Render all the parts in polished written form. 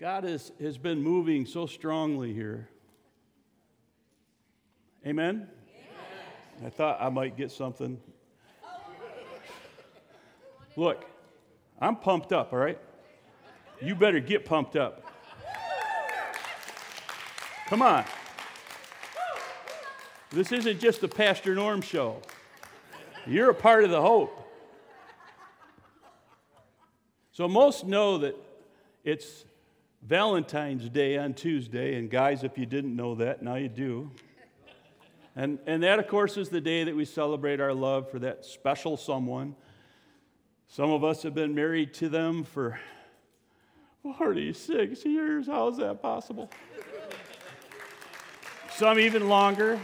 God has been moving so strongly here. Amen? Yes. I thought I might get something. Look, I'm pumped up, all right? You better get pumped up. Come on. This isn't just the Pastor Norm show. You're a part of the hope. So most know that it's Valentine's Day on Tuesday, and guys, if you didn't know that, now you do. And that, of course, is the day that we celebrate our love for that special someone. Some of us have been married to them for 46 years. How is that possible? Some even longer.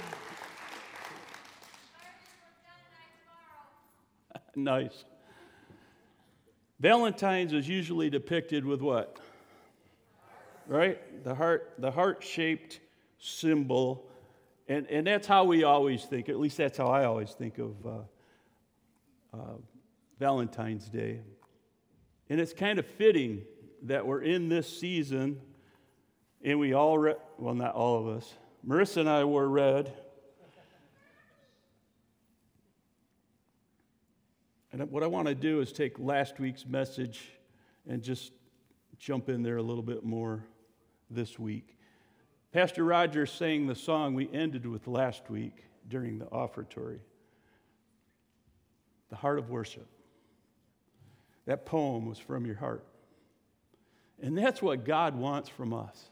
Nice. Valentine's is usually depicted with what? Right? The heart-shaped symbol. And that's how we always think, at least that's how I always think of Valentine's Day. And it's kind of fitting that we're in this season, and we all, well, not all of us. Marissa and I wore red. And what I want to do is take last week's message and just jump in there a little bit more this week. Pastor Roger sang the song we ended with last week during the offertory, The Heart of Worship. That poem was from your heart. And that's what God wants from us.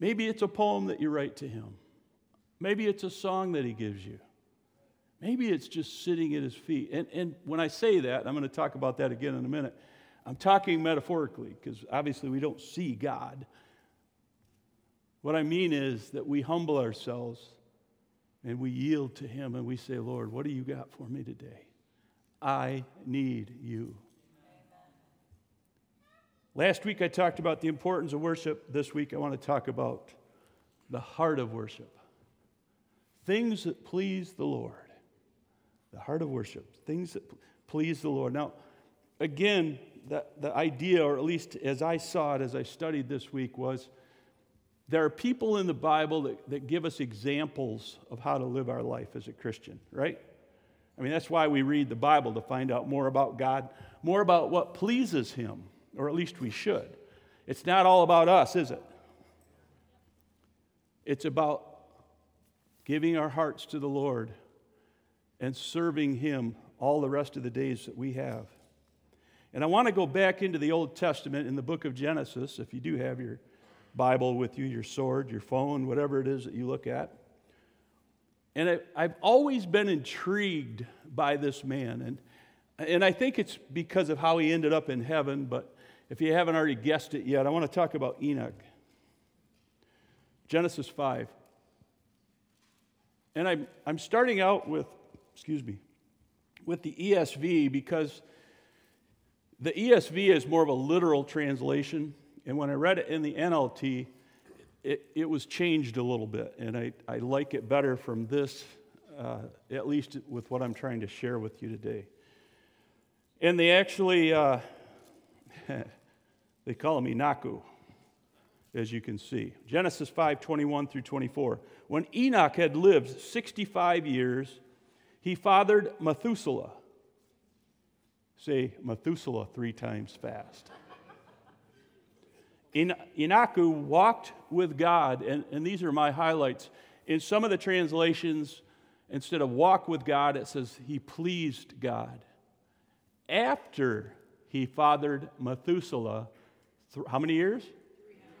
Maybe it's a poem that you write to Him. Maybe it's a song that He gives you. Maybe it's just sitting at His feet. And when I say that, I'm going to talk about that again in a minute. I'm talking metaphorically because obviously we don't see God. What I mean is that we humble ourselves and we yield to Him and we say, Lord, what do you got for me today? I need you. Last week I talked about the importance of worship. This week I want to talk about the heart of worship. Things that please the Lord. The heart of worship. Things that please the Lord. Now, again, the idea, or at least as I saw it, as I studied this week, was there are people in the Bible that give us examples of how to live our life as a Christian, right? I mean, that's why we read the Bible, to find out more about God, more about what pleases Him, or at least we should. It's not all about us, is it? It's about giving our hearts to the Lord and serving Him all the rest of the days that we have. And I want to go back into the Old Testament in the book of Genesis, if you do have your Bible with you, your sword, your phone, whatever it is that you look at. And I've always been intrigued by this man. And I think it's because of how he ended up in heaven, but if you haven't already guessed it yet, I want to talk about Enoch. Genesis 5. And I'm starting out with the ESV because the ESV is more of a literal translation, and when I read it in the NLT, it was changed a little bit, and I like it better from this, at least with what I'm trying to share with you today. And they actually, they call him Enoch, as you can see. Genesis 5:21 through 24. When Enoch had lived 65 years, he fathered Methuselah. Say Methuselah three times fast. Enoch walked with God, and these are my highlights. In some of the translations, instead of walk with God, it says he pleased God. After he fathered Methuselah, how many years?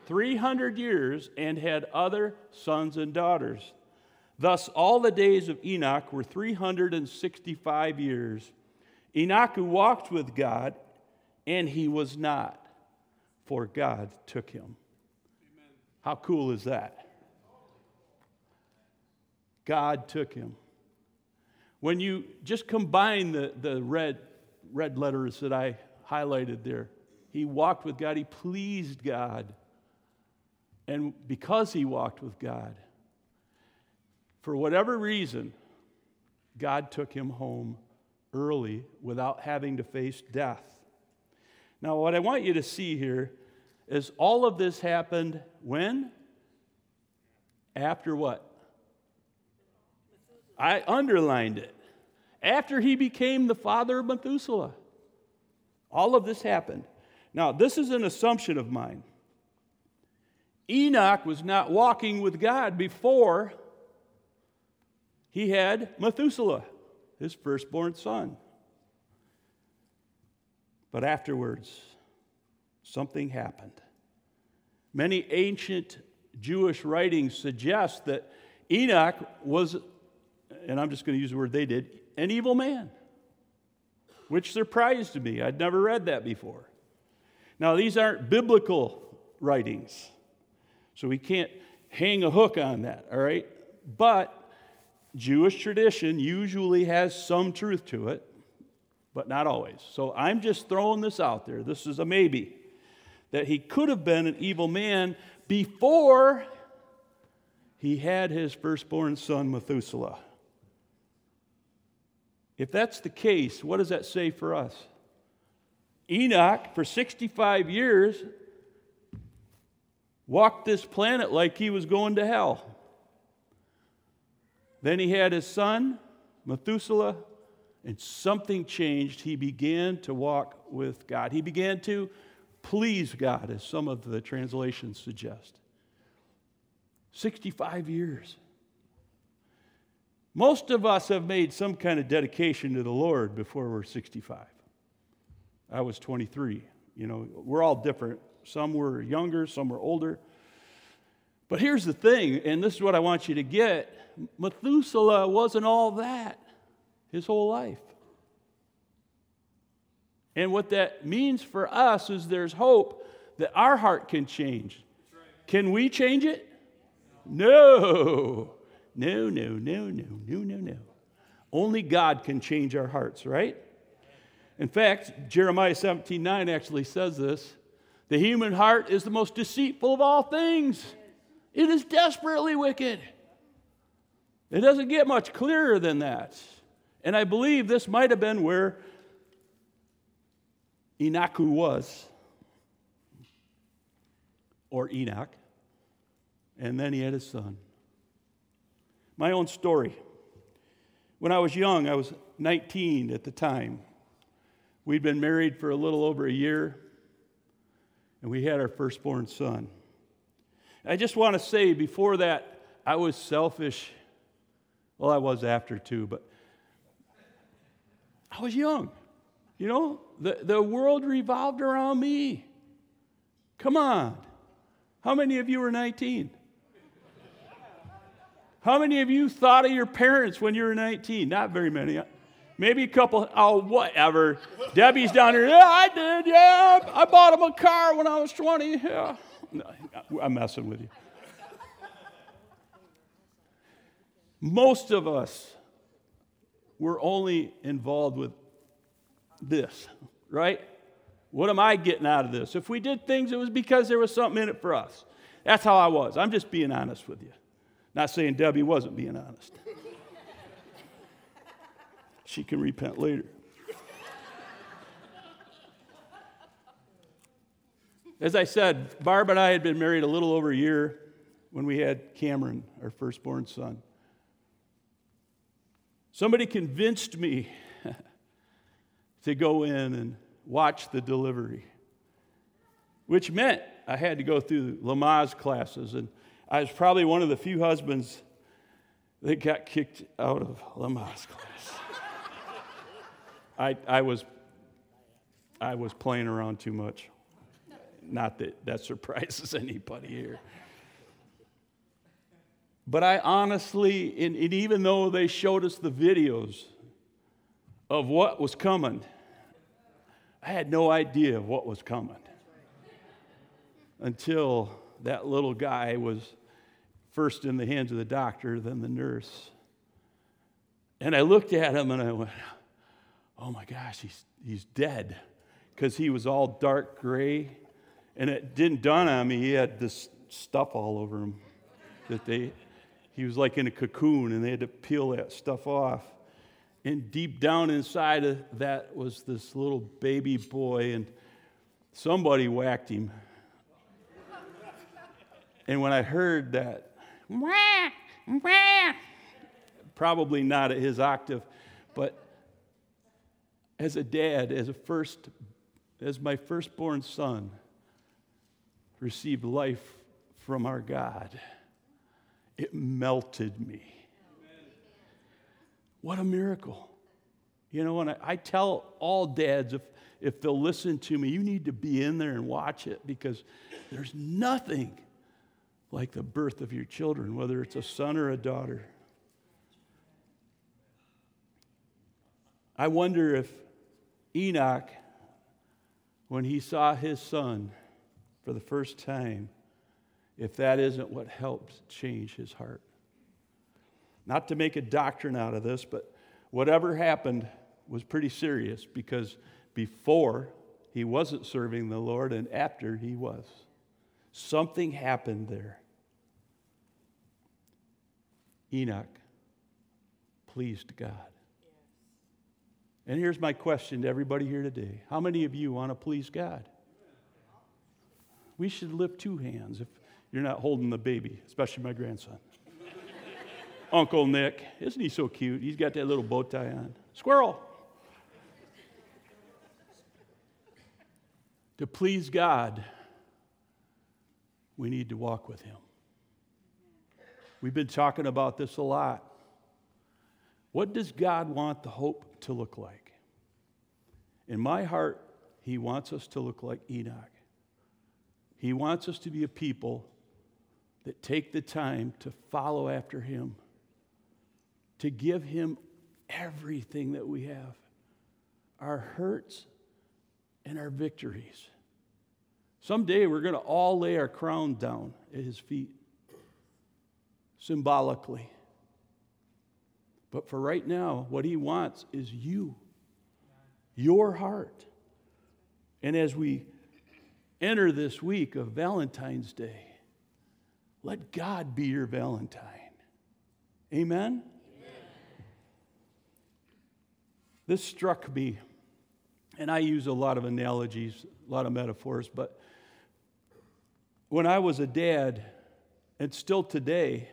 300 years, and had other sons and daughters. Thus, all the days of Enoch were 365 years. Enoch walked with God, and he was not, for God took him. Amen. How cool is that? God took him. When you just combine the red letters that I highlighted there, he walked with God, he pleased God. And because he walked with God, for whatever reason, God took him home early without having to face death. Now, what I want you to see here is all of this happened when? After what? I underlined it. After he became the father of Methuselah. All of this happened. Now, this is an assumption of mine. Enoch was not walking with God before he had Methuselah, his firstborn son. But afterwards, something happened. Many ancient Jewish writings suggest that Enoch was, and I'm just going to use the word they did, an evil man, which surprised me. I'd never read that before. Now, these aren't biblical writings, so we can't hang a hook on that, all right? But Jewish tradition usually has some truth to it, but not always. So I'm just throwing this out there. This is a maybe, that he could have been an evil man before he had his firstborn son, Methuselah. If that's the case, what does that say for us? Enoch, for 65 years, walked this planet like he was going to hell. Then he had his son, Methuselah, and something changed. He began to walk with God. He began to please God, as some of the translations suggest. 65 years. Most of us have made some kind of dedication to the Lord before we're 65. I was 23. You know, we're all different. Some were younger, some were older. But here's the thing, and this is what I want you to get. Methuselah wasn't all that his whole life. And what that means for us is there's hope that our heart can change. Can we change it? No. No, no, no, no, no, no, no. Only God can change our hearts, right? In fact, Jeremiah 17:9 actually says this. The human heart is the most deceitful of all things. It is desperately wicked. It doesn't get much clearer than that. And I believe this might have been where Enoch was, or Enoch, and then he had his son. My own story. When I was young, I was 19 at the time. We'd been married for a little over a year, and we had our firstborn son. I just want to say, before that, I was selfish. Well, I was after too, but I was young. You know, the world revolved around me. Come on. How many of you were 19? How many of you thought of your parents when you were 19? Not very many. Maybe a couple. Oh, whatever. Debbie's down here. Yeah, I did. Yeah, I bought him a car when I was 20. Yeah. No, I'm messing with you. Most of us were only involved with this, right? What am I getting out of this? If we did things, it was because there was something in it for us. That's how I was. I'm just being honest with you. Not saying Debbie wasn't being honest. She can repent later. As I said, Barb and I had been married a little over a year when we had Cameron, our firstborn son. Somebody convinced me to go in and watch the delivery, which meant I had to go through Lamaze classes, and I was probably one of the few husbands that got kicked out of Lamaze class. I was playing around too much. Not that that surprises anybody here. But I honestly, and even though they showed us the videos of what was coming, I had no idea of what was coming until that little guy was first in the hands of the doctor, then the nurse. And I looked at him and I went, oh my gosh, he's dead, because he was all dark gray. And it didn't dawn on me, he had this stuff all over him that he was like in a cocoon, and they had to peel that stuff off. And deep down inside of that was this little baby boy, and somebody whacked him And when I heard that, probably not at his octave, but as a dad, as my firstborn son received life from our God, it melted me. Amen. What a miracle. You know, and I tell all dads, if they'll listen to me, you need to be in there and watch it, because there's nothing like the birth of your children, whether it's a son or a daughter. I wonder if Enoch, when he saw his son for the first time, if that isn't what helped change his heart. Not to make a doctrine out of this, but whatever happened was pretty serious, because before he wasn't serving the Lord, and after he was. Something happened there. Enoch pleased God. And here's my question to everybody here today. How many of you want to please God? We should lift two hands if you're not holding the baby, especially my grandson. Uncle Nick, isn't he so cute? He's got that little bow tie on. Squirrel. To please God, we need to walk with Him. We've been talking about this a lot. What does God want the hope to look like? In my heart, He wants us to look like Enoch. He wants us to be a people that take the time to follow after Him, to give Him everything that we have, our hurts and our victories. Someday we're going to all lay our crown down at His feet, symbolically. But for right now, what He wants is you, your heart. And as we enter this week of Valentine's Day, let God be your Valentine. Amen? Amen. This struck me, and I use a lot of analogies, a lot of metaphors, but when I was a dad, and still today,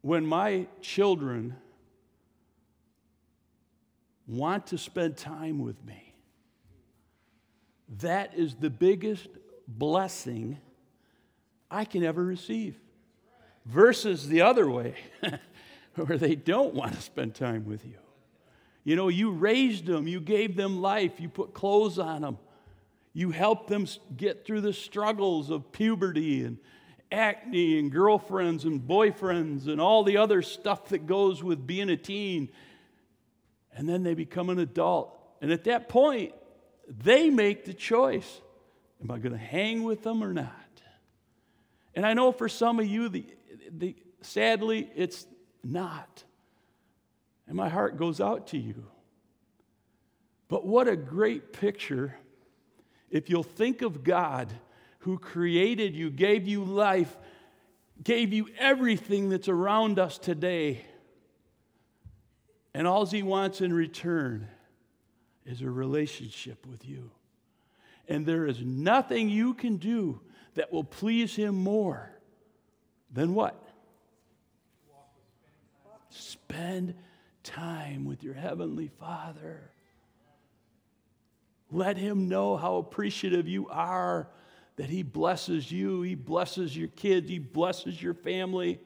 when my children want to spend time with me, that is the biggest blessing I can ever receive, versus the other way, where they don't want to spend time with you. You know, you raised them, you gave them life, you put clothes on them, you helped them get through the struggles of puberty and acne and girlfriends and boyfriends and all the other stuff that goes with being a teen. And then they become an adult. And at that point, they make the choice. Am I going to hang with them or not? And I know for some of you, sadly, it's not. And my heart goes out to you. But what a great picture if you'll think of God who created you, gave you life, gave you everything that's around us today. And all He wants in return is a relationship with you. And there is nothing you can do that will please Him more than what? Spend time with your Heavenly Father. Let Him know how appreciative you are that He blesses you, He blesses your kids, He blesses your family.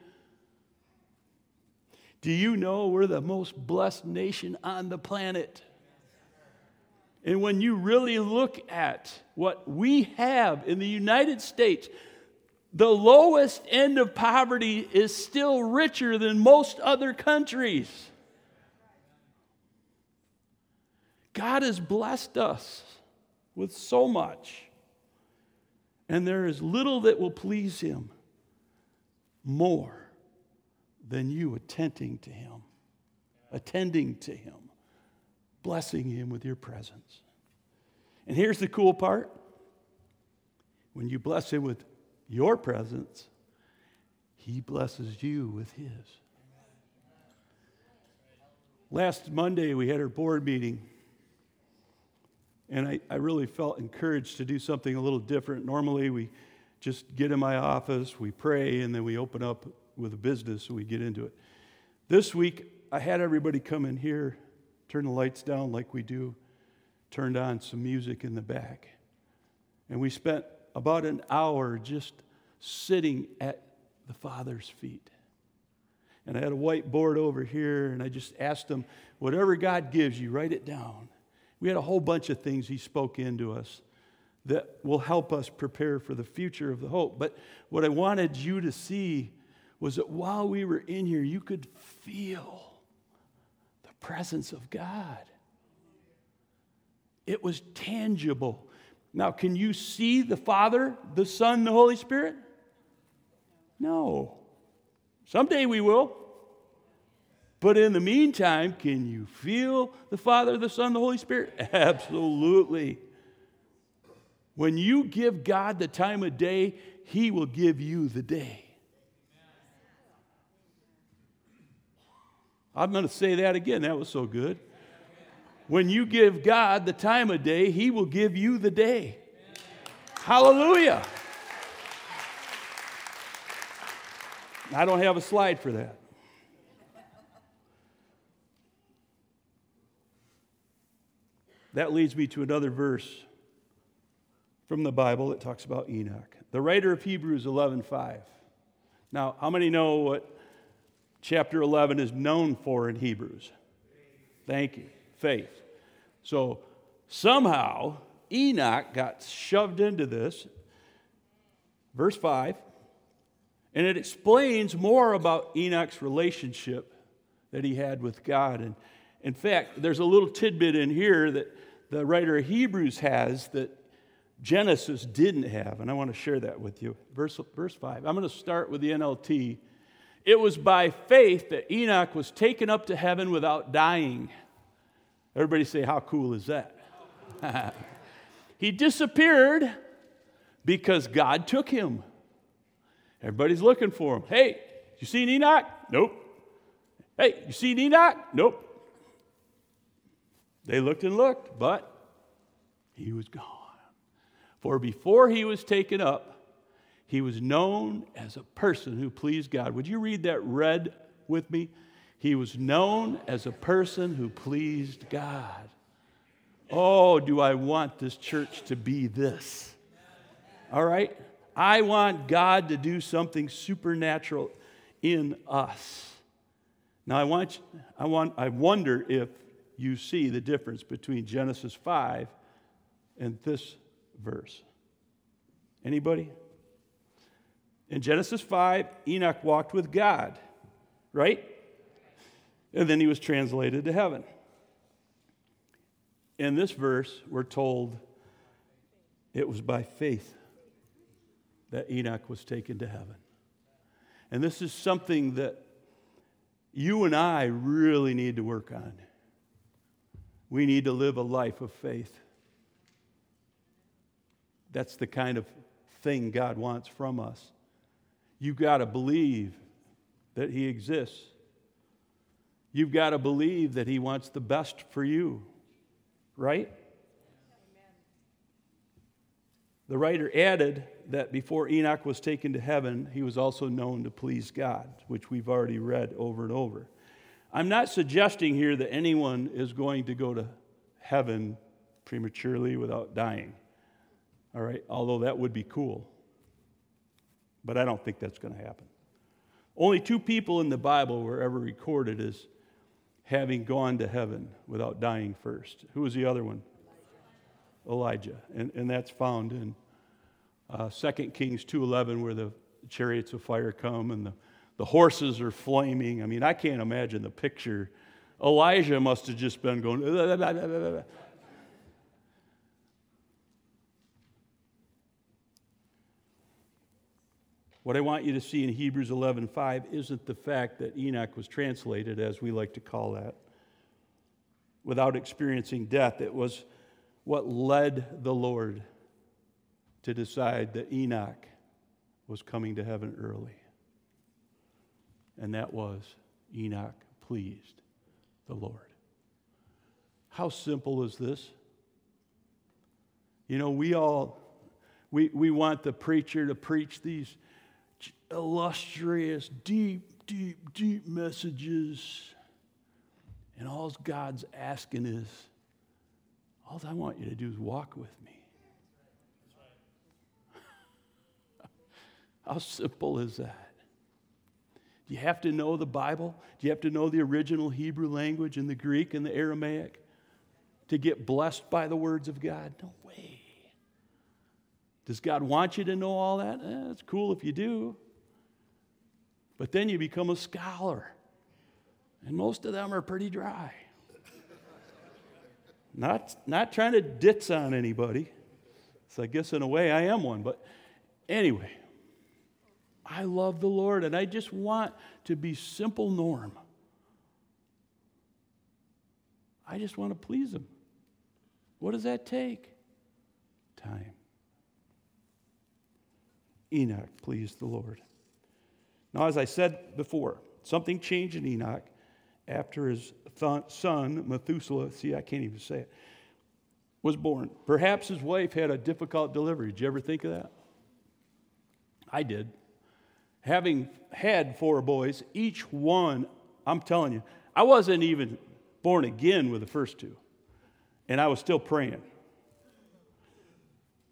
Do you know we're the most blessed nation on the planet? And when you really look at what we have in the United States, the lowest end of poverty is still richer than most other countries. God has blessed us with so much, and there is little that will please Him more than you attending to Him, blessing Him with your presence. And here's the cool part. When you bless Him with your presence, He blesses you with His. Last Monday, we had our board meeting. And I really felt encouraged to do something a little different. Normally, we just get in my office, we pray, and then we open up with a business and we get into it. This week, I had everybody come in here, turn the lights down like we do, turned on some music in the back. And we spent about an hour just sitting at the Father's feet. And I had a whiteboard over here, and I just asked them, whatever God gives you, write it down. We had a whole bunch of things He spoke into us that will help us prepare for the future of the hope. But what I wanted you to see was that while we were in here, you could feel the presence of God. It was tangible. Now, can you see the Father, the Son, the Holy Spirit? No. Someday we will. But in the meantime, can you feel the Father, the Son, the Holy Spirit? Absolutely. When you give God the time of day, He will give you the day. I'm going to say that again. That was so good. When you give God the time of day, He will give you the day. Hallelujah. I don't have a slide for that. That leads me to another verse from the Bible that talks about Enoch. The writer of Hebrews 11:5. Now, how many know what chapter 11 is known for in Hebrews? Thank you. Faith. So somehow Enoch got shoved into this. Verse 5. And it explains more about Enoch's relationship that he had with God. And in fact, there's a little tidbit in here that the writer of Hebrews has that Genesis didn't have. And I want to share that with you. Verse 5. I'm going to start with the NLT. It was by faith that Enoch was taken up to heaven without dying. Everybody say, how cool is that? He disappeared because God took him. Everybody's looking for him. Hey, you seen Enoch? Nope. Hey, you seen Enoch? Nope. They looked and looked, but he was gone. For before he was taken up, he was known as a person who pleased God. Would you read that red with me? He was known as a person who pleased God. Oh, do I want this church to be this? All right? I want God to do something supernatural in us. Now, I wonder if you see the difference between Genesis 5 and this verse. Anybody? In Genesis 5, Enoch walked with God, right? And then he was translated to heaven. In this verse, we're told it was by faith that Enoch was taken to heaven. And this is something that you and I really need to work on. We need to live a life of faith. That's the kind of thing God wants from us. You've got to believe that He exists. You've got to believe that He wants the best for you, right? The writer added that before Enoch was taken to heaven, he was also known to please God, which we've already read over and over. I'm not suggesting here that anyone is going to go to heaven prematurely without dying, all right? Although that would be cool, but I don't think that's going to happen. Only two people in the Bible were ever recorded as having gone to heaven without dying first. Who was the other one? Elijah, and that's found in 2 Kings 2:11, where the chariots of fire come and the horses are flaming. I mean, I can't imagine the picture. Elijah must have just been going, blah, blah, blah, blah, blah. What I want you to see in Hebrews 11:5 isn't the fact that Enoch was translated, as we like to call that, without experiencing death. It was what led the Lord to decide that Enoch was coming to heaven early. And that was Enoch pleased the Lord. How simple is this? You know, we all We want the preacher to preach these illustrious, deep, deep, deep messages. And all God's asking is, all I want you to do is walk with me. How simple is that? Do you have to know the Bible? Do you have to know the original Hebrew language and the Greek and the Aramaic to get blessed by the words of God? No way. Does God want you to know all that? It's cool if you do. But then you become a scholar. And most of them are pretty dry. Not trying to ditz on anybody. So I guess in a way I am one. But anyway, I love the Lord, and I just want to be simple Norm. I just want to please Him. What does that take? Time. Enoch pleased the Lord. Now, as I said before, something changed in Enoch after his son, Methuselah, see, I can't even say it, was born. Perhaps his wife had a difficult delivery. Did you ever think of that? I did. Having had 4 boys, each one, I'm telling you, I wasn't even born again with the first 2. And I was still praying.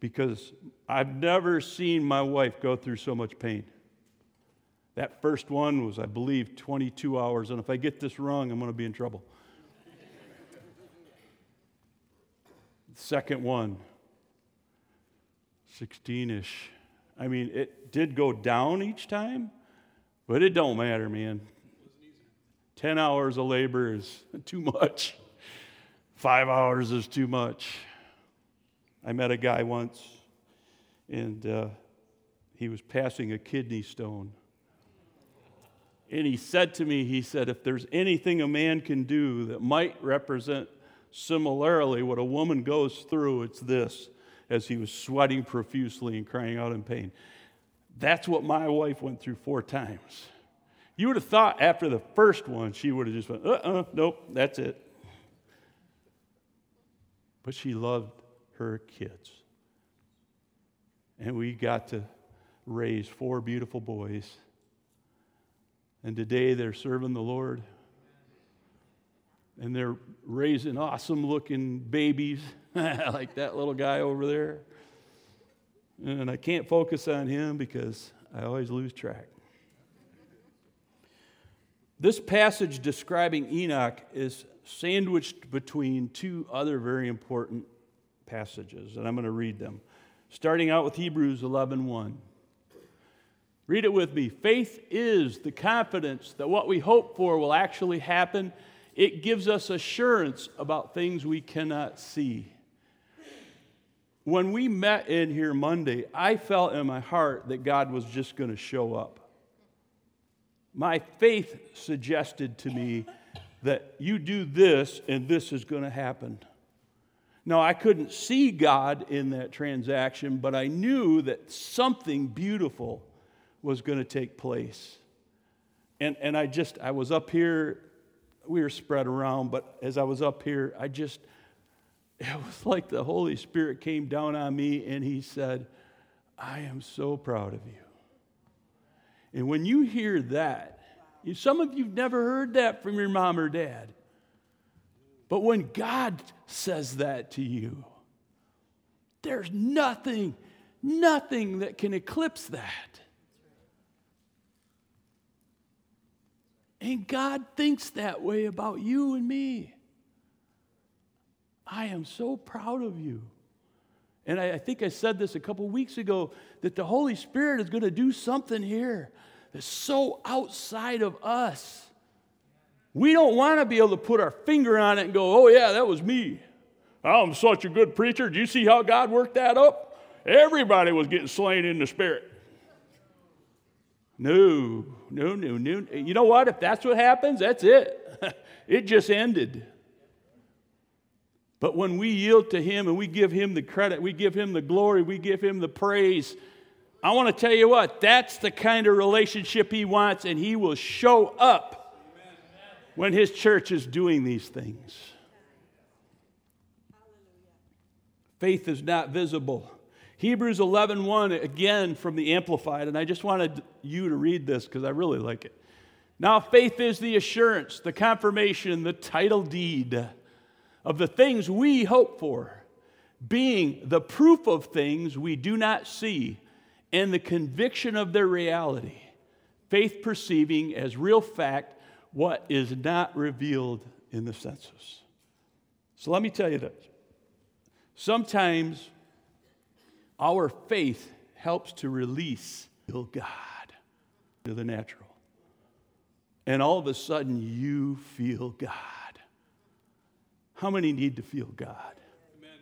Because I've never seen my wife go through so much pain. That first one was, I believe, 22 hours. And if I get this wrong, I'm going to be in trouble. The second one, 16-ish. I mean, it did go down each time, but it don't matter, man. 10 hours of labor is too much. 5 hours is too much. I met a guy once, and he was passing a kidney stone. And he said to me, he said, if there's anything a man can do that might represent similarly what a woman goes through, it's this. As he was sweating profusely and crying out in pain. That's what my wife went through 4 times. You would have thought after the first one, she would have just went, nope, that's it. But she loved her kids. And we got to raise 4 beautiful boys. And today they're serving the Lord. And they're raising awesome-looking babies. Like that little guy over there. And I can't focus on him because I always lose track. This passage describing Enoch is sandwiched between 2 other very important passages, and I'm going to read them. Starting out with Hebrews 11:1. Read it with me. Faith is the confidence that what we hope for will actually happen. It gives us assurance about things we cannot see. When we met in here Monday, I felt in my heart that God was just going to show up. My faith suggested to me that you do this and this is going to happen. Now, I couldn't see God in that transaction, but I knew that something beautiful was going to take place. And I was up here, we were spread around, but as I was up here, it was like the Holy Spirit came down on me and He said, I am so proud of you. And when you hear that, some of you have never heard that from your mom or dad. But when God says that to you, there's nothing that can eclipse that. And God thinks that way about you and me. I am so proud of you. And I think I said this a couple weeks ago, that the Holy Spirit is going to do something here that's so outside of us. We don't want to be able to put our finger on it and go, oh yeah, that was me. I'm such a good preacher. Do you see how God worked that up? Everybody was getting slain in the Spirit. No. You know what? If that's what happens, that's it. It just ended. But when we yield to Him and we give Him the credit, we give Him the glory, we give Him the praise, I want to tell you what, that's the kind of relationship He wants, and He will show up when His church is doing these things. Faith is not visible. Hebrews 11:1, again from the Amplified, and I just wanted you to read this because I really like it. Now faith is the assurance, the confirmation, the title deed of the things we hope for, being the proof of things we do not see and the conviction of their reality. Faith perceiving as real fact what is not revealed in the senses. So let me tell you this. Sometimes our faith helps to release God to the natural. And all of a sudden you feel God. How many need to feel God? Amen.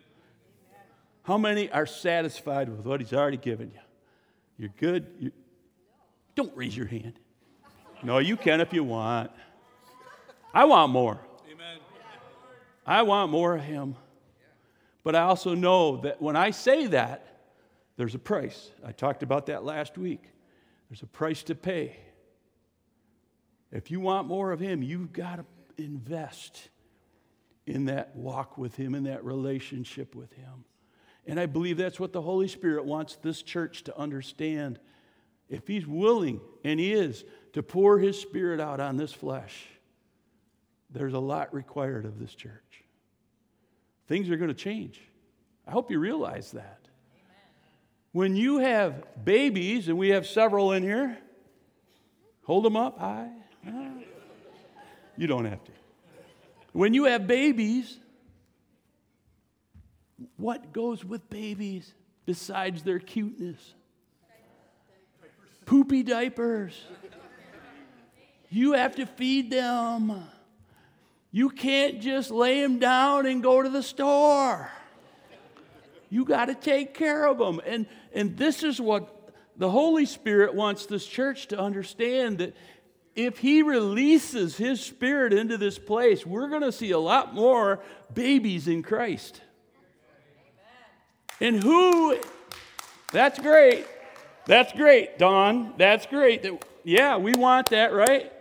How many are satisfied with what He's already given you? You're good. Don't raise your hand. No, you can if you want. I want more. Amen. I want more of Him. But I also know that when I say that, there's a price. I talked about that last week. There's a price to pay. If you want more of Him, you've got to invest in that walk with Him, in that relationship with Him. And I believe that's what the Holy Spirit wants this church to understand. If He's willing, and He is, to pour His Spirit out on this flesh, there's a lot required of this church. Things are going to change. I hope you realize that. Amen. When you have babies, and we have several in here, hold them up high. You don't have to. When you have babies, what goes with babies besides their cuteness? Poopy diapers. You have to feed them. You can't just lay them down and go to the store. You got to take care of them. And this is what the Holy Spirit wants this church to understand, that if He releases His Spirit into this place, we're going to see a lot more babies in Christ. Amen. And who, that's great, Dawn, that's great. Yeah, we want that, right?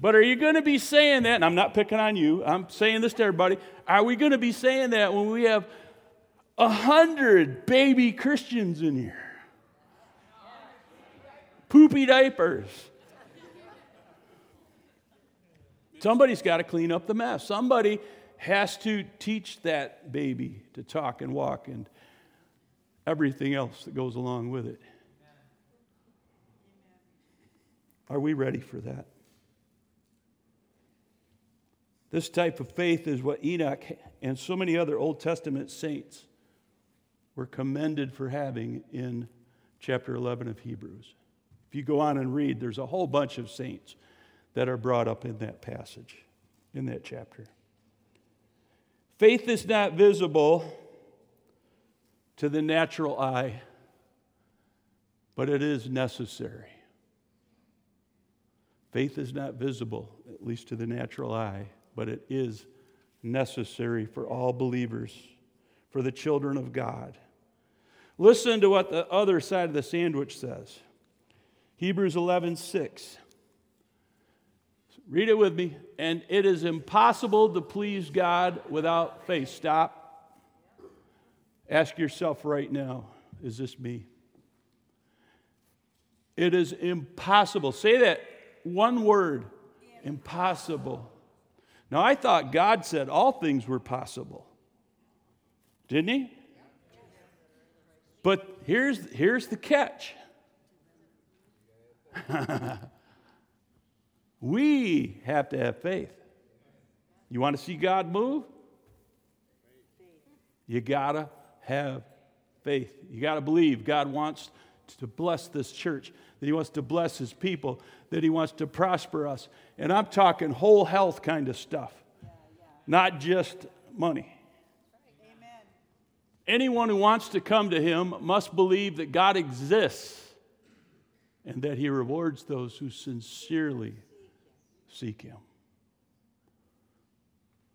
But are you going to be saying that, and I'm not picking on you, I'm saying this to everybody, are we going to be saying that when we have 100 baby Christians in here? Poopy diapers. Somebody's got to clean up the mess. Somebody has to teach that baby to talk and walk and everything else that goes along with it. Are we ready for that? This type of faith is what Enoch and so many other Old Testament saints were commended for having in chapter 11 of Hebrews. If you go on and read, there's a whole bunch of saints that are brought up in that passage, in that chapter. Faith is not visible to the natural eye, but it is necessary. Faith is not visible, at least to the natural eye, but it is necessary for all believers, for the children of God. Listen to what the other side of the sandwich says. Hebrews 11:6. Read it with me. And it is impossible to please God without faith. Stop. Ask yourself right now, is this me? It is impossible. Say that one word. Impossible. Now, I thought God said all things were possible. Didn't He? But here's the catch. We have to have faith. You want to see God move? You got to have faith. You got to believe God wants to bless this church, that He wants to bless His people, that He wants to prosper us. And I'm talking whole health kind of stuff, not just money. Anyone who wants to come to Him must believe that God exists and that He rewards those who sincerely seek Him.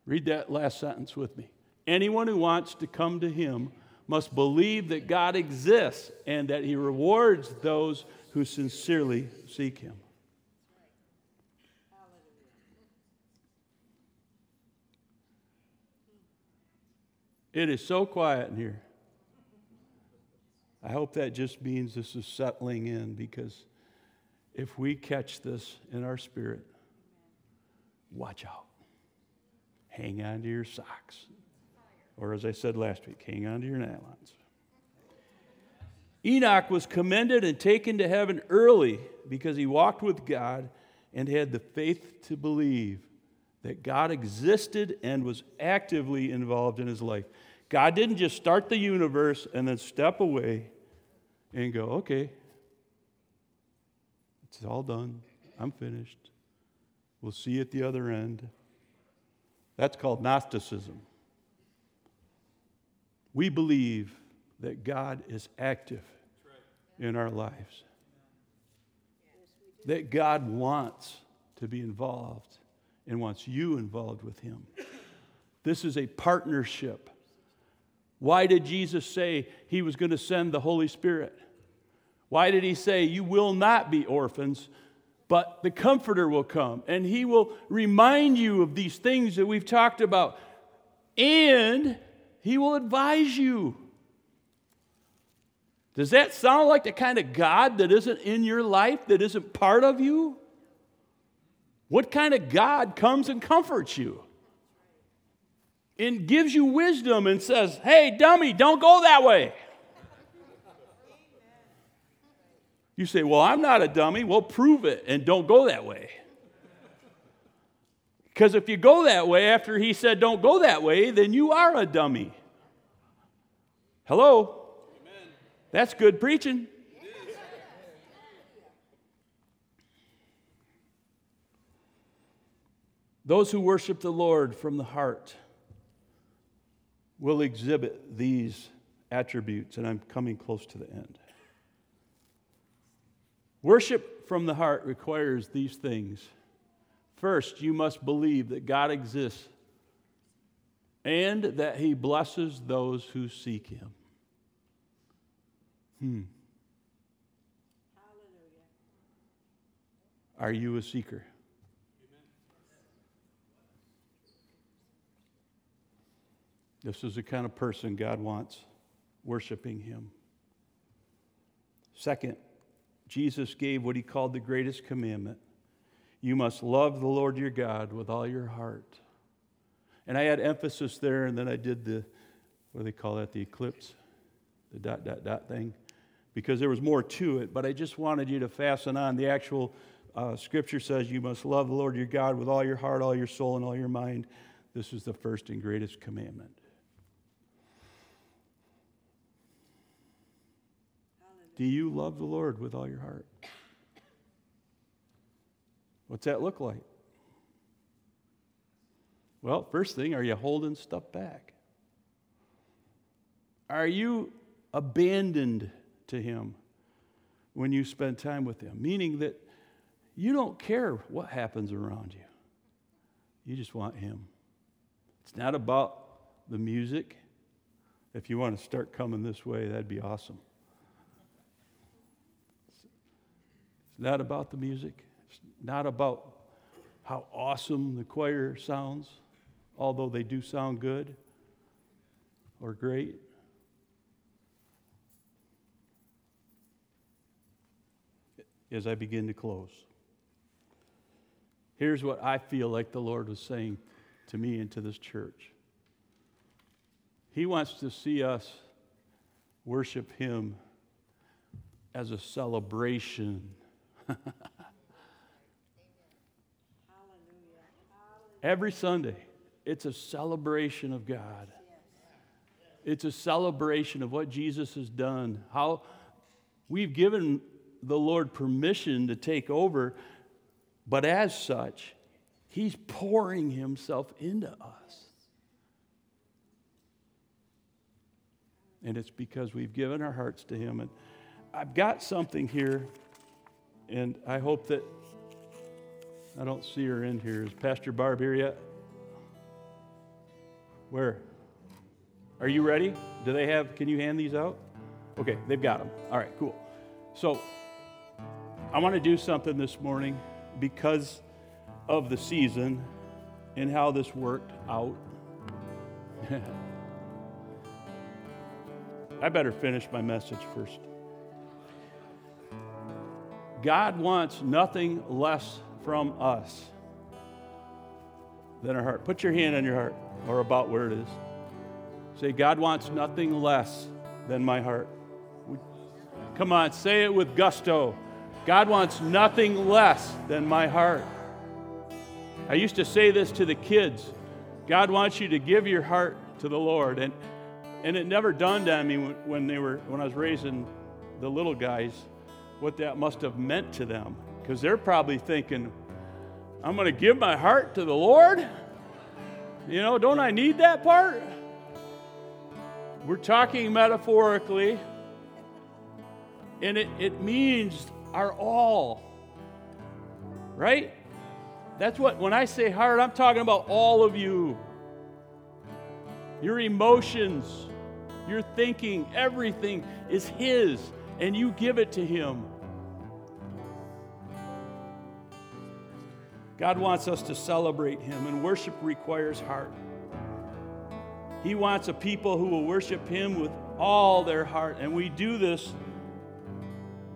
Read that last sentence with me. Anyone who wants to come to Him must believe that God exists and that He rewards those who sincerely seek Him. It is so quiet in here. I hope that just means this is settling in, because if we catch this in our spirit, watch out. Hang on to your socks. Or as I said last week, hang on to your nylons. Enoch was commended and taken to heaven early because he walked with God and had the faith to believe that God existed and was actively involved in his life. God didn't just start the universe and then step away and go, okay, it's all done. I'm finished. We'll see you at the other end. That's called Gnosticism. We believe that God is active in our lives. That God wants to be involved and wants you involved with him. This is a partnership. Why did Jesus say he was going to send the Holy Spirit? Why did he say, you will not be orphans, but the Comforter will come, and he will remind you of these things that we've talked about, and he will advise you. Does that sound like the kind of God that isn't in your life, that isn't part of you? What kind of God comes and comforts you and gives you wisdom and says, hey, dummy, don't go that way? You say, well, I'm not a dummy. Well, prove it and don't go that way. Because if you go that way after he said don't go that way, then you are a dummy. Hello? That's good preaching. Those who worship the Lord from the heart will exhibit these attributes, and I'm coming close to the end. Worship from the heart requires these things. First, you must believe that God exists and that he blesses those who seek him. Hallelujah. Are you a seeker? Amen. This is the kind of person God wants, worshiping him. Second, Jesus gave what he called the greatest commandment. You must love the Lord your God with all your heart. And I had emphasis there, and then I did the, what do they call that, the eclipse? The ... thing. Because there was more to it, but I just wanted you to fasten on. The actual scripture says you must love the Lord your God with all your heart, all your soul, and all your mind. This is the first and greatest commandment. Hallelujah. Do you love the Lord with all your heart? What's that look like? Well, first thing, are you holding stuff back? Are you abandoned to him when you spend time with him? Meaning that you don't care what happens around you. You just want him. It's not about the music. If you want to start coming this way, that'd be awesome. It's not about the music. It's not about how awesome the choir sounds, although they do sound good or great. As I begin to close, here's what I feel like the Lord was saying to me and to this church. He wants to see us worship him as a celebration. Every Sunday, it's a celebration of God. It's a celebration of what Jesus has done, how we've given the Lord permission to take over, but as such, he's pouring himself into us. And it's because we've given our hearts to him. And I've got something here, and I hope that, I don't see her in here. Is Pastor Barb here yet? Where? Are you ready? Do they have, can you hand these out? Okay, they've got them. All right, cool. So, I want to do something this morning because of the season and how this worked out. I better finish my message first. God wants nothing less from us than our heart. Put your hand on your heart or about where it is. Say, God wants nothing less than my heart. Come on, say it with gusto. God wants nothing less than my heart. I used to say this to the kids. God wants you to give your heart to the Lord. And it never dawned on me when I was raising the little guys what that must have meant to them. Because they're probably thinking, I'm going to give my heart to the Lord? You know, don't I need that part? We're talking metaphorically. And it means our all, right? That's what, when I say heart, I'm talking about all of you. Your emotions, your thinking, everything is His, and you give it to Him. God wants us to celebrate Him, and worship requires heart. He wants a people who will worship Him with all their heart, and we do this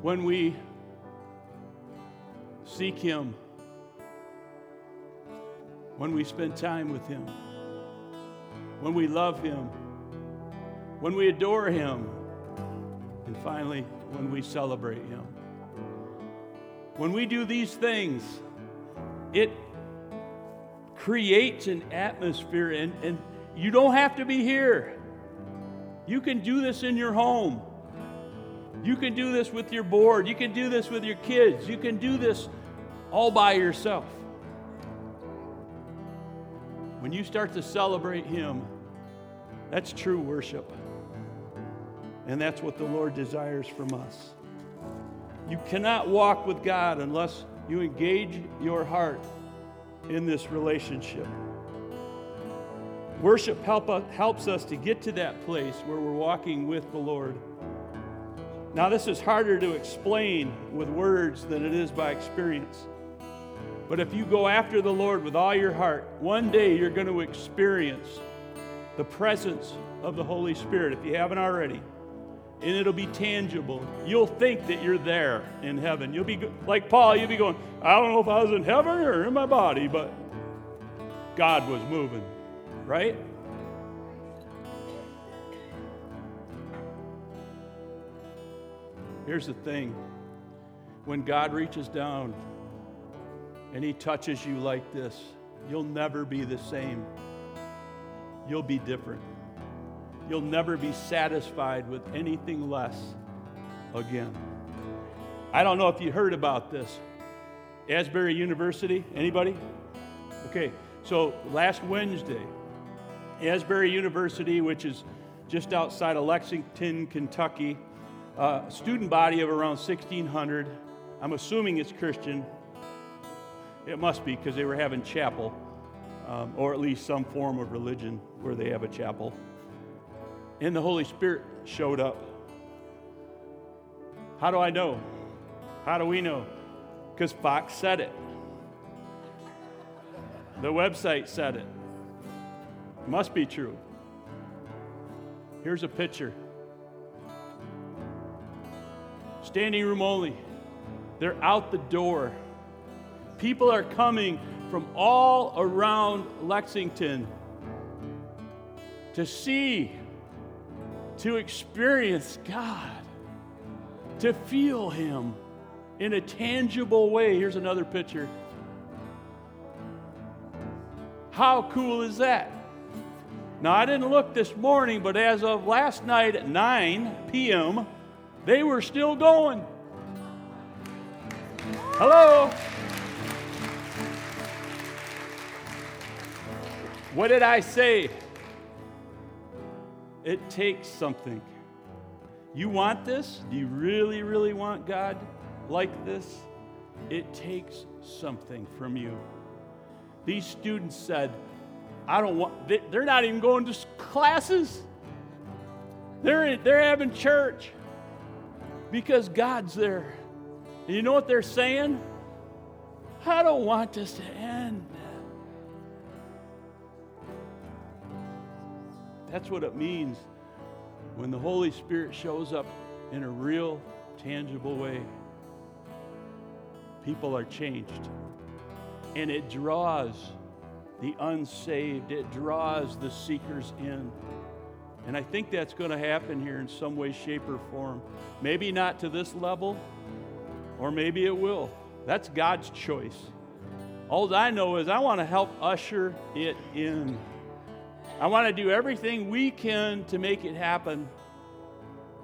when we seek Him, when we spend time with Him, when we love Him, when we adore Him, and finally, when we celebrate Him. When we do these things, it creates an atmosphere, and you don't have to be here. You can do this in your home. You can do this with your board. You can do this with your kids. You can do this all by yourself. When you start to celebrate Him, that's true worship. And that's what the Lord desires from us. You cannot walk with God unless you engage your heart in this relationship. Worship helps us to get to that place where we're walking with the Lord. Now, this is harder to explain with words than it is by experience. But if you go after the Lord with all your heart, one day you're going to experience the presence of the Holy Spirit, if you haven't already. And it'll be tangible. You'll think that you're there in heaven. You'll be like Paul, you'll be going, I don't know if I was in heaven or in my body, but God was moving, right? Here's the thing. When God reaches down and He touches you like this, you'll never be the same. You'll be different. You'll never be satisfied with anything less again. I don't know if you heard about this. Asbury University, anybody? Okay, so last Wednesday, Asbury University, which is just outside of Lexington, Kentucky, student body of around 1,600. I'm assuming it's Christian. It must be because they were having chapel, or at least some form of religion where they have a chapel. And the Holy Spirit showed up. How do I know? How do we know? Because Fox said it. The website said it. Must be true. Here's a picture. Standing room only. They're out the door. People are coming from all around Lexington to see, to experience God, to feel Him in a tangible way. Here's another picture. How cool is that? Now, I didn't look this morning, but as of last night at 9 p.m., they were still going. Hello. What did I say? It takes something. You want this? Do you really, really want God like this? It takes something from you. These students said, I don't want, they're not even going to classes. They're having church. Because God's there. And you know what they're saying? I don't want this to end. That's what it means when the Holy Spirit shows up in a real, tangible way, people are changed. And it draws the unsaved. It draws the seekers in. And I think that's going to happen here in some way, shape, or form. Maybe not to this level, or maybe it will. That's God's choice. All I know is I want to help usher it in. I want to do everything we can to make it happen.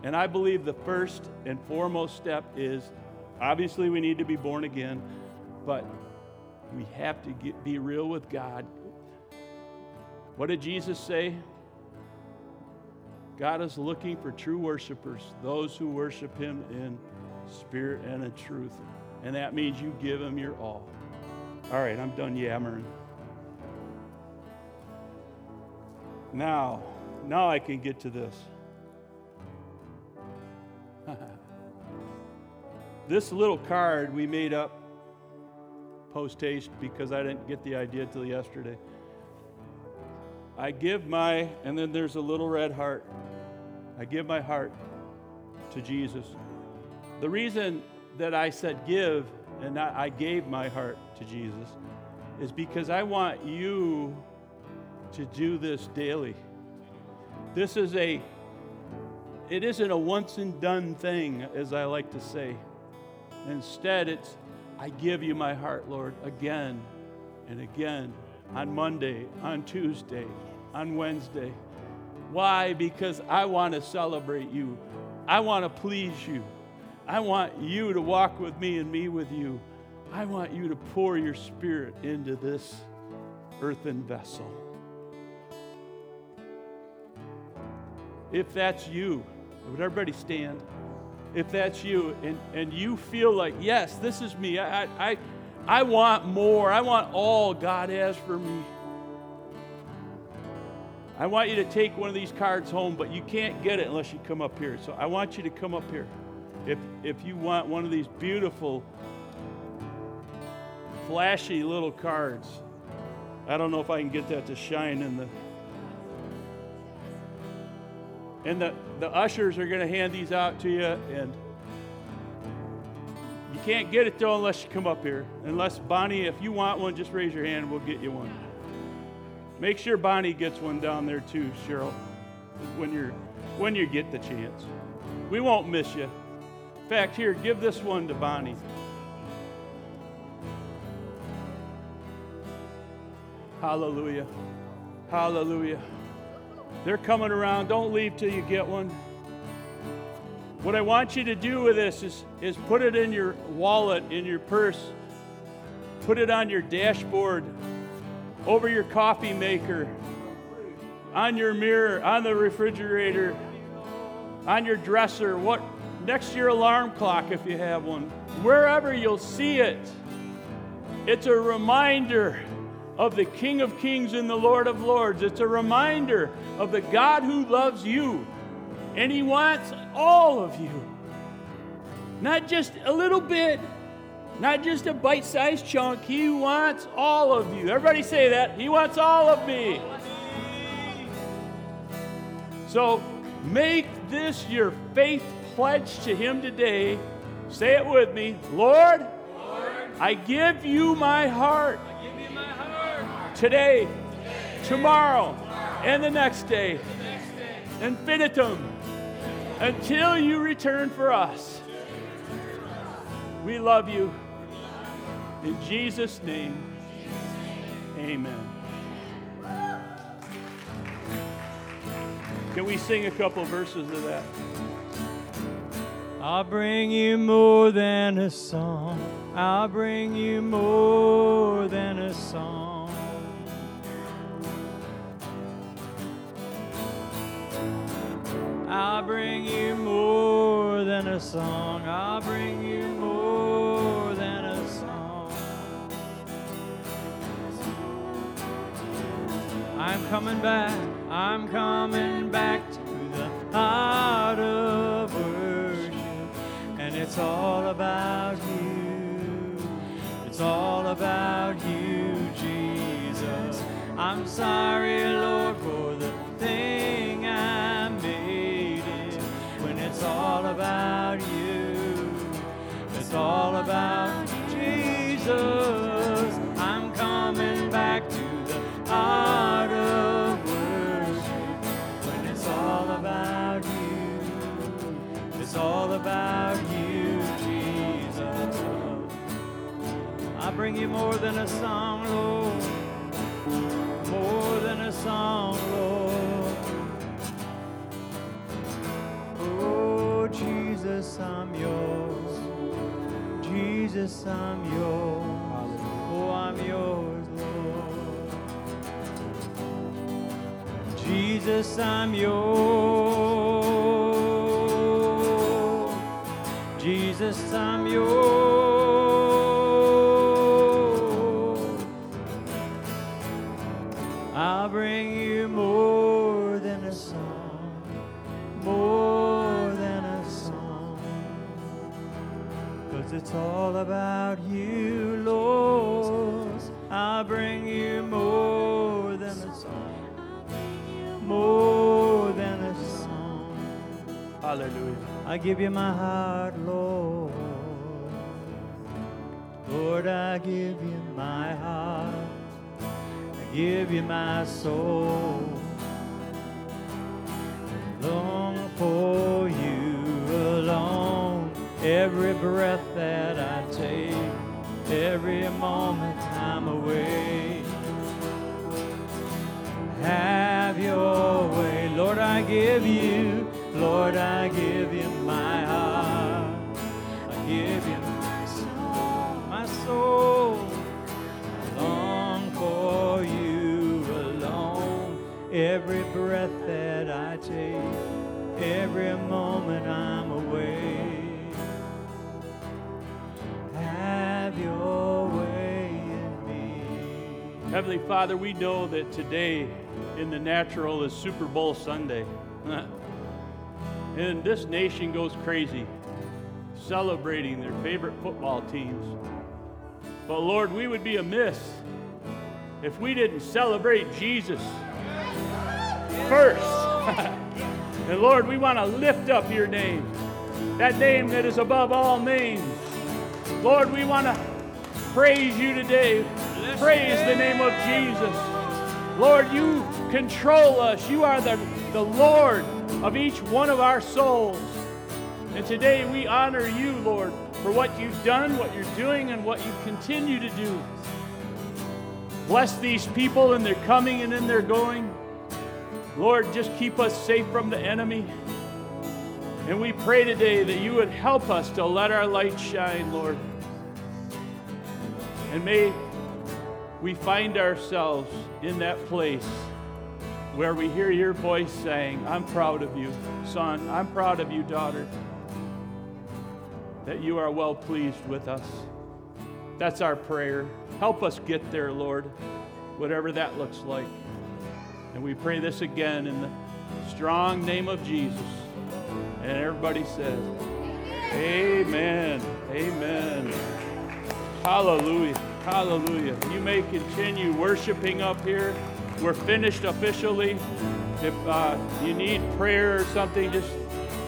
And I believe the first and foremost step is, obviously we need to be born again, but we have to be real with God. What did Jesus say? God is looking for true worshipers, those who worship Him in spirit and in truth. And that means you give Him your all. All right, I'm done yammering. Now I can get to this. This little card we made up post-haste because I didn't get the idea till yesterday. I give my, and then there's a little red heart. I give my heart to Jesus. The reason that I said give and not I gave my heart to Jesus is because I want you to do this daily. This is it isn't a once and done thing, as I like to say. Instead, it's, I give you my heart, Lord, again and again, on Monday, on Tuesday, on Wednesday. Why? Because I want to celebrate you. I want to please you. I want you to walk with me and me with you. I want you to pour your spirit into this earthen vessel. If that's you, would everybody stand? If that's you and you feel like, yes, this is me. I want more. I want all God has for me. I want you to take one of these cards home, but you can't get it unless you come up here. So I want you to come up here. If you want one of these beautiful, flashy little cards. I don't know if I can get that to shine in the... And the ushers are going to hand these out to you, and you can't get it, though, unless you come up here. Unless, Bonnie, if you want one, just raise your hand, and we'll get you one. Make sure Bonnie gets one down there, too, Cheryl, when you get the chance. We won't miss you. In fact, here, give this one to Bonnie. Hallelujah. Hallelujah. They're coming around. Don't leave till you get one. What I want you to do with this is put it in your wallet, in your purse. Put it on your dashboard, over your coffee maker, on your mirror, on the refrigerator, on your dresser, next to your alarm clock if you have one. Wherever you'll see it, it's a reminder of the King of Kings and the Lord of Lords. It's a reminder of the God who loves you. And He wants all of you. Not just a little bit. Not just a bite-sized chunk. He wants all of you. Everybody say that. He wants all of me. So make this your faith pledge to Him today. Say it with me. Lord, I give you my heart. Today, tomorrow, and the next day, infinitum, until you return for us. We love you. In Jesus' name, amen. Can we sing a couple verses of that? I'll bring you more than a song. I'll bring you more than a song. I'll bring you more than a song. I'll bring you more than a song. I'm coming back to the heart of worship. And it's all about you. It's all about you, Jesus. I'm sorry, Lord, for the thing I made. about you, Jesus. I bring you more than a song, Lord, more than a song, Lord. Oh, Jesus, I'm yours. Jesus, I'm yours. Oh, I'm yours, Lord. Jesus, I'm yours. Jesus, I'm yours. I'll bring you more than a song, more than a song, 'cause it's all about you, Lord. I'll bring you more than a song, more than a song. Hallelujah. I give you my heart, Lord. Lord, I give you my heart. I give you my soul. I long for you alone. Every breath that I take, every moment I'm away. Have your way, Lord, I give you. Lord, I give you my heart. I give you my soul. My soul. I long for you alone. Every breath that I take, every moment I'm away. Have your way in me. Heavenly Father, we know that today in the natural is Super Bowl Sunday. And this nation goes crazy, celebrating their favorite football teams. But Lord, we would be amiss if we didn't celebrate Jesus first. And Lord, we want to lift up your name, that name that is above all names. Lord, we want to praise you today. Praise the name of Jesus. Lord, you control us. You are the Lord of each one of our souls. And today we honor you, Lord, for what you've done, what you're doing, and what you continue to do. Bless these people in their coming and in their going. Lord, just keep us safe from the enemy. And we pray today that you would help us to let our light shine, Lord. And may we find ourselves in that place where we hear your voice saying, I'm proud of you, son. I'm proud of you, daughter, that you are well pleased with us. That's our prayer. Help us get there, Lord, whatever that looks like. And we pray this again in the strong name of Jesus. And everybody says, amen, amen. Hallelujah, hallelujah. You may continue worshiping up here. We're finished officially. If you need prayer or something, just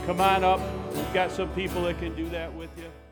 come on up. We've got some people that can do that with you.